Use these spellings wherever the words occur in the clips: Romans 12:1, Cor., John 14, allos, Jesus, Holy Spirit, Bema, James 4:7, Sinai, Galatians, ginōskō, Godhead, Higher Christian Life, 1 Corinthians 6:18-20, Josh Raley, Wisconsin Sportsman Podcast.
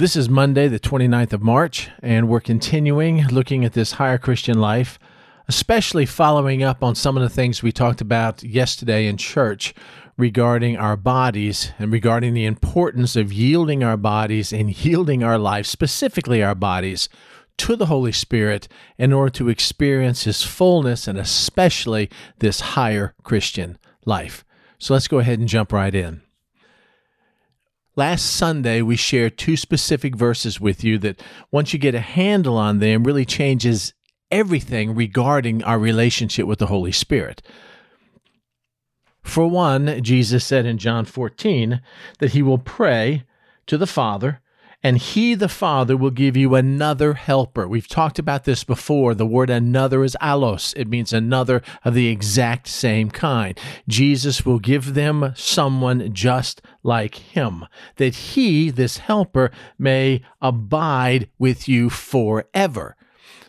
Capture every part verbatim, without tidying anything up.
This is Monday, the twenty-ninth of March, and we're continuing looking at this higher Christian life, especially following up on some of the things we talked about yesterday in church regarding our bodies and regarding the importance of yielding our bodies and yielding our life, specifically our bodies, to the Holy Spirit in order to experience His fullness and especially this higher Christian life. So let's go ahead and jump right in. Last Sunday, we shared two specific verses with you that once you get a handle on them, really changes everything regarding our relationship with the Holy Spirit. For one, Jesus said in John fourteen that He will pray to the Father, and He, the Father, will give you another helper. We've talked about this before. The word another is allos. It means another of the exact same kind. Jesus will give them someone just like Him, that He, this helper, may abide with you forever.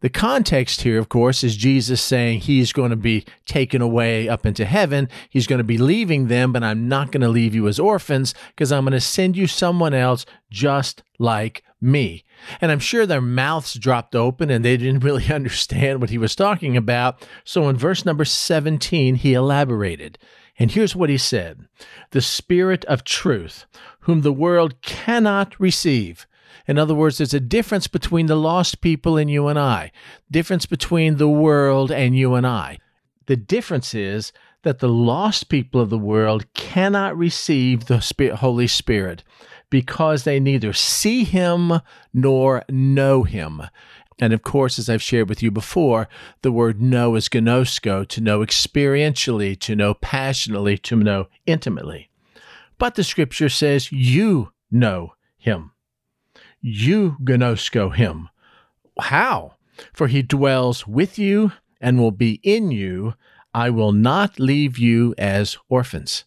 The context here, of course, is Jesus saying He's going to be taken away up into heaven. He's going to be leaving them, but I'm not going to leave you as orphans because I'm going to send you someone else just like me. And I'm sure their mouths dropped open and they didn't really understand what He was talking about. So in verse number seventeen, He elaborated. And here's what He said, "The Spirit of truth, whom the world cannot receive." In other words, there's a difference between the lost people and you and I, difference between the world and you and I. The difference is that the lost people of the world cannot receive the Holy Spirit because they neither see Him nor know Him. And of course, as I've shared with you before, the word know is ginōskō, to know experientially, to know passionately, to know intimately. But the Scripture says you know Him. You ginōskō Him. How? For He dwells with you and will be in you. I will not leave you as orphans.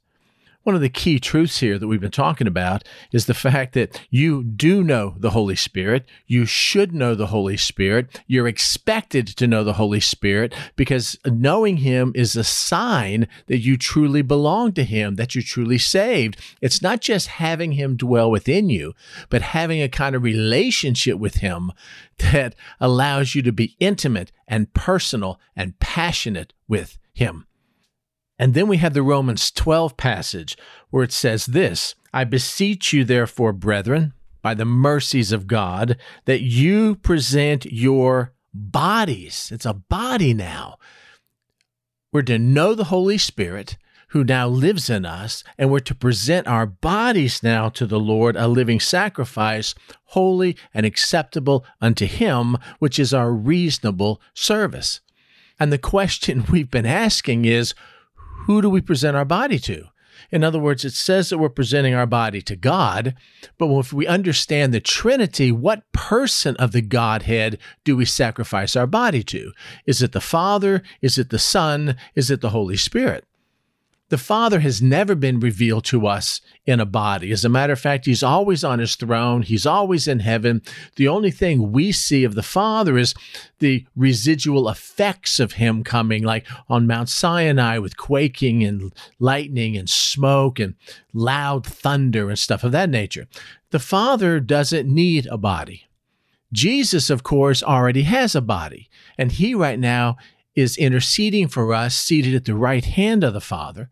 One of the key truths here that we've been talking about is the fact that you do know the Holy Spirit. You should know the Holy Spirit. You're expected to know the Holy Spirit because knowing Him is a sign that you truly belong to Him, that you're truly saved. It's not just having Him dwell within you, but having a kind of relationship with Him that allows you to be intimate and personal and passionate with Him. And then we have the Romans twelve passage where it says this, "I beseech you, therefore, brethren, by the mercies of God, that you present your bodies." It's a body now. We're to know the Holy Spirit who now lives in us, and we're to present our bodies now to the Lord, a living sacrifice, holy and acceptable unto Him, which is our reasonable service. And the question we've been asking is, who do we present our body to? In other words, it says that we're presenting our body to God, but if we understand the Trinity, what person of the Godhead do we sacrifice our body to? Is it the Father? Is it the Son? Is it the Holy Spirit? The Father has never been revealed to us in a body. As a matter of fact, He's always on His throne. He's always in heaven. The only thing we see of the Father is the residual effects of Him coming, like on Mount Sinai with quaking and lightning and smoke and loud thunder and stuff of that nature. The Father doesn't need a body. Jesus, of course, already has a body, and He right now is interceding for us, seated at the right hand of the Father.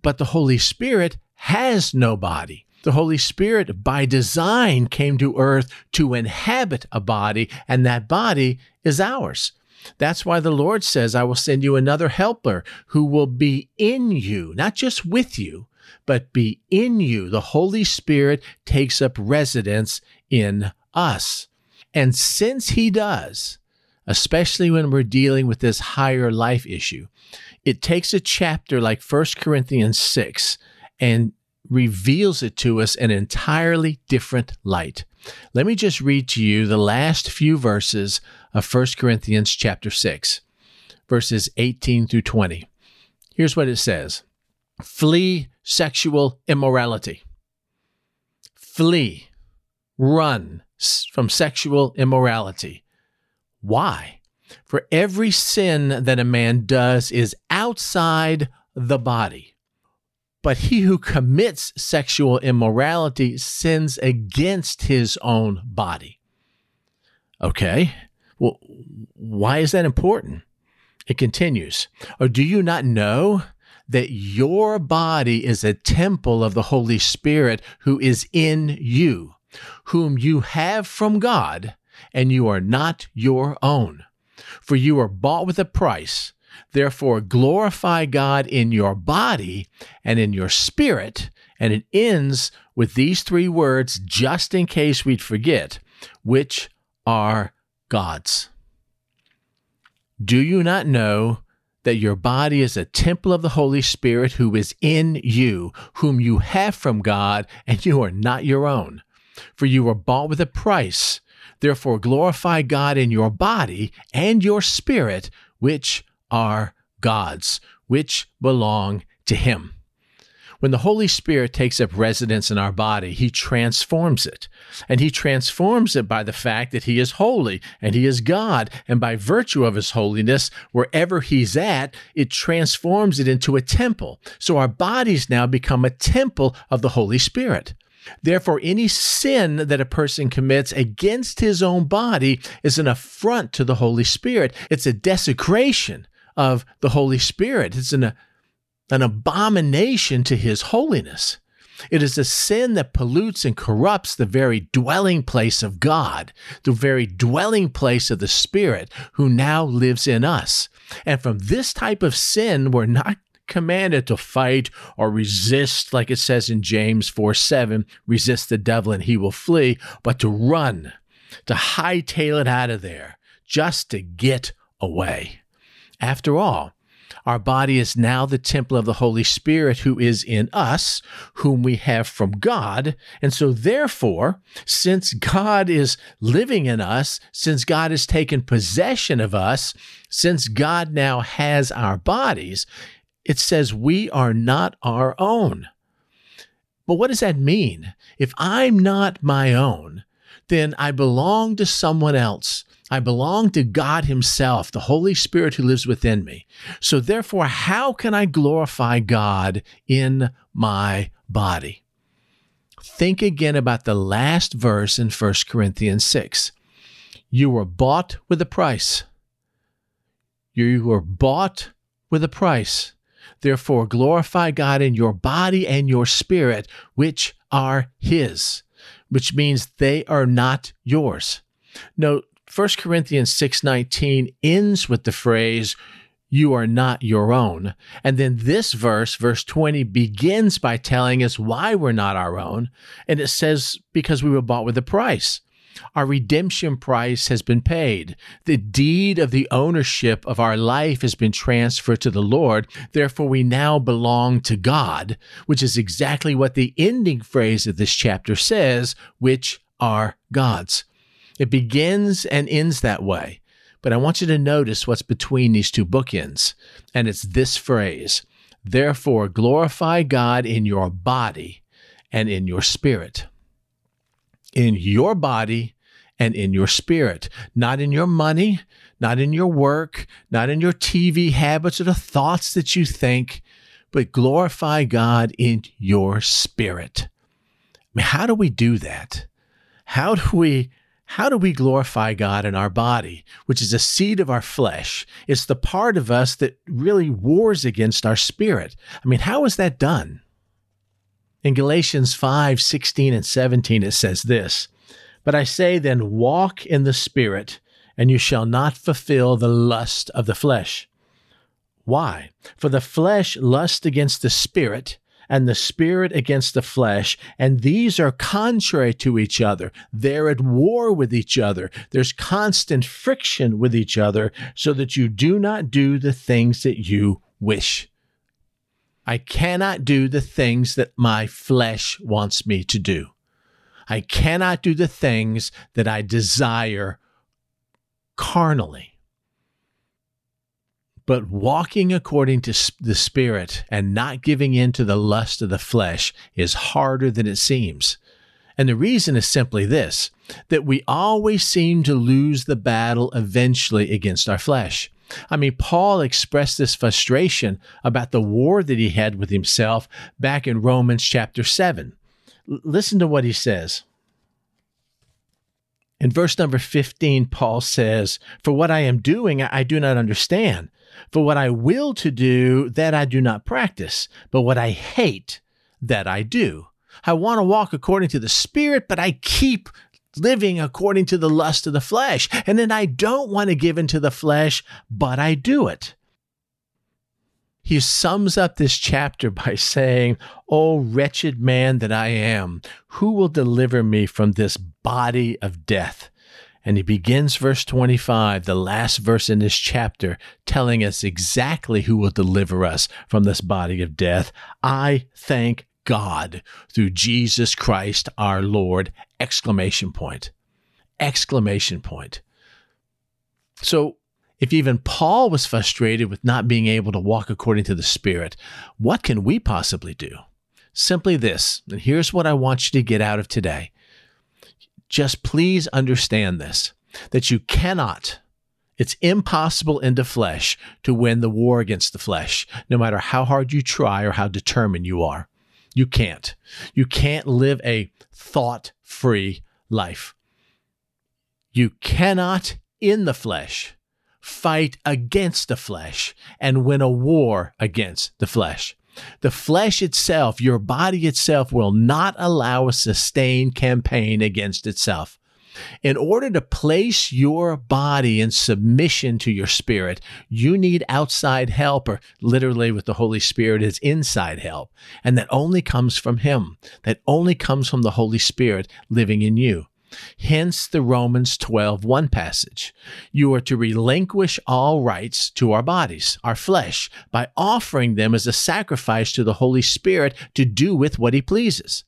But the Holy Spirit has no body. The Holy Spirit, by design, came to earth to inhabit a body, and that body is ours. That's why the Lord says, "I will send you another helper who will be in you," not just with you, but be in you. The Holy Spirit takes up residence in us. And since He does, especially when we're dealing with this higher life issue, it takes a chapter like First Corinthians six and reveals it to us in an entirely different light. Let me just read to you the last few verses of First Corinthians chapter six, verses eighteen through twenty. Here's what it says. "Flee sexual immorality." Flee. Run from sexual immorality. Why? "For every sin that a man does is outside the body, But he who commits sexual immorality sins against his own body. Okay, well, why is that important? It continues, or do you not know that your body is a temple of the Holy Spirit who is in you, whom you have from God, and you are not your own? For you are bought with a price. Therefore, glorify God in your body and in your spirit. And it ends with these three words, just in case we'd forget, which are God's. Do you not know that your body is a temple of the Holy Spirit who is in you, whom you have from God, and you are not your own? For you were bought with a price. Therefore, glorify God in your body and your spirit, which are God's, which belong to Him. When the Holy Spirit takes up residence in our body, He transforms it. And He transforms it by the fact that He is holy and He is God. And by virtue of His holiness, wherever He's at, it transforms it into a temple. So our bodies now become a temple of the Holy Spirit. Therefore, any sin that a person commits against his own body is an affront to the Holy Spirit. It's a desecration of the Holy Spirit. It's an an abomination to His holiness. It is a sin that pollutes and corrupts the very dwelling place of God, the very dwelling place of the Spirit who now lives in us. And from this type of sin, we're not commanded to fight or resist, like it says in James four seven, resist the devil and he will flee, but to run, to hightail it out of there, just to get away. After all, our body is now the temple of the Holy Spirit who is in us, whom we have from God. And so therefore, since God is living in us, since God has taken possession of us, since God now has our bodies, it says we are not our own. But what does that mean? If I'm not my own, then I belong to someone else. I belong to God Himself, the Holy Spirit who lives within me. So therefore, how can I glorify God in my body? Think again about the last verse in First Corinthians six. You were bought with a price. You were bought with a price. Therefore, glorify God in your body and your spirit, which are His, which means they are not yours. Note, First Corinthians six nineteen ends with the phrase, you are not your own. And then this verse, verse twenty, begins by telling us why we're not our own. And it says, because we were bought with a price. Our redemption price has been paid. The deed of the ownership of our life has been transferred to the Lord. Therefore, we now belong to God, which is exactly what the ending phrase of this chapter says, which are God's. It begins and ends that way. But I want you to notice what's between these two bookends. And it's this phrase, therefore, glorify God in your body and in your spirit. In your body and in your spirit, not in your money, not in your work, not in your T V habits or the thoughts that you think, but glorify God in your spirit. I mean, how do we do that? How do we How do we glorify God in our body, which is a seat of our flesh? It's the part of us that really wars against our spirit. I mean, how is that done? In Galatians five sixteen and seventeen, it says this, but I say then, walk in the Spirit, and you shall not fulfill the lust of the flesh. Why? For the flesh lusts against the Spirit, and the Spirit against the flesh, and these are contrary to each other. They're at war with each other. There's constant friction with each other, so that you do not do the things that you wish. I cannot do the things that my flesh wants me to do. I cannot do the things that I desire carnally. But walking according to the Spirit and not giving in to the lust of the flesh is harder than it seems. And the reason is simply this, that we always seem to lose the battle eventually against our flesh. I mean, Paul expressed this frustration about the war that he had with himself back in Romans chapter seven. L- listen to what he says. In verse number fifteen, Paul says, "For what I am doing, I do not understand. For what I will to do, that I do not practice. But what I hate, that I do. I want to walk according to the Spirit, but I keep living according to the lust of the flesh. And then I don't want to give into the flesh, but I do it." He sums up this chapter by saying, "O wretched man that I am, who will deliver me from this body of death?" And he begins verse twenty-five, the last verse in this chapter, telling us exactly who will deliver us from this body of death. "I thank God through Jesus Christ our Lord!" Exclamation point. Exclamation point. So, if even Paul was frustrated with not being able to walk according to the Spirit, what can we possibly do? Simply this, and here's what I want you to get out of today. Just please understand this, that you cannot, it's impossible in the flesh to win the war against the flesh, no matter how hard you try or how determined you are. You can't. You can't live a thought-free life. You cannot, in the flesh, fight against the flesh and win a war against the flesh. The flesh itself, your body itself, will not allow a sustained campaign against itself. In order to place your body in submission to your spirit, you need outside help, or literally with the Holy Spirit is inside help. And that only comes from Him. That only comes from the Holy Spirit living in you. Hence the Romans twelve one passage. You are to relinquish all rights to our bodies, our flesh, by offering them as a sacrifice to the Holy Spirit to do with what He pleases.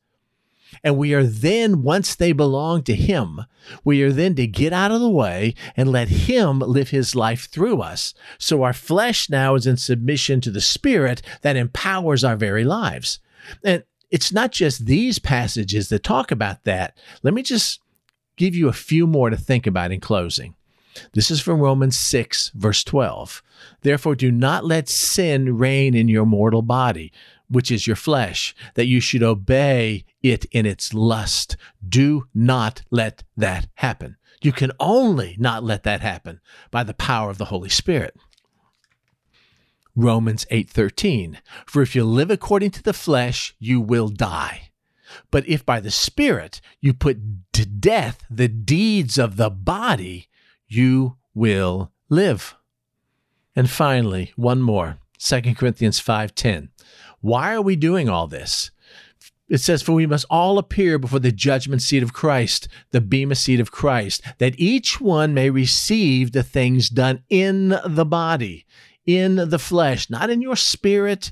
And we are then, once they belong to Him, we are then to get out of the way and let Him live His life through us. So our flesh now is in submission to the Spirit that empowers our very lives. And it's not just these passages that talk about that. Let me just give you a few more to think about in closing. This is from Romans six, verse twelve. "Therefore, do not let sin reign in your mortal body, which is your flesh, that you should obey it in its lust." Do not let that happen. You can only not let that happen by the power of the Holy Spirit. Romans eight thirteen, "For if you live according to the flesh, you will die. But if by the Spirit you put to death the deeds of the body, you will live." And finally, one more, Second Corinthians five ten. Why are we doing all this? It says, "For we must all appear before the judgment seat of Christ, the Bema seat of Christ, that each one may receive the things done in the body," in the flesh, not in your spirit,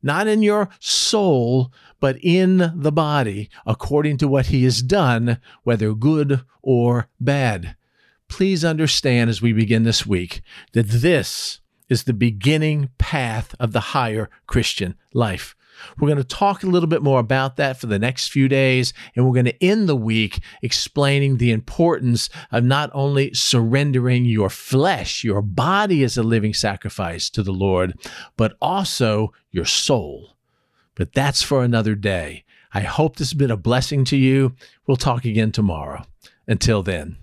not in your soul, but in the body, according to what he has done, whether good or bad. Please understand as we begin this week that this is the beginning path of the higher Christian life. We're going to talk a little bit more about that for the next few days, and we're going to end the week explaining the importance of not only surrendering your flesh, your body as a living sacrifice to the Lord, but also your soul. But that's for another day. I hope this has been a blessing to you. We'll talk again tomorrow. Until then.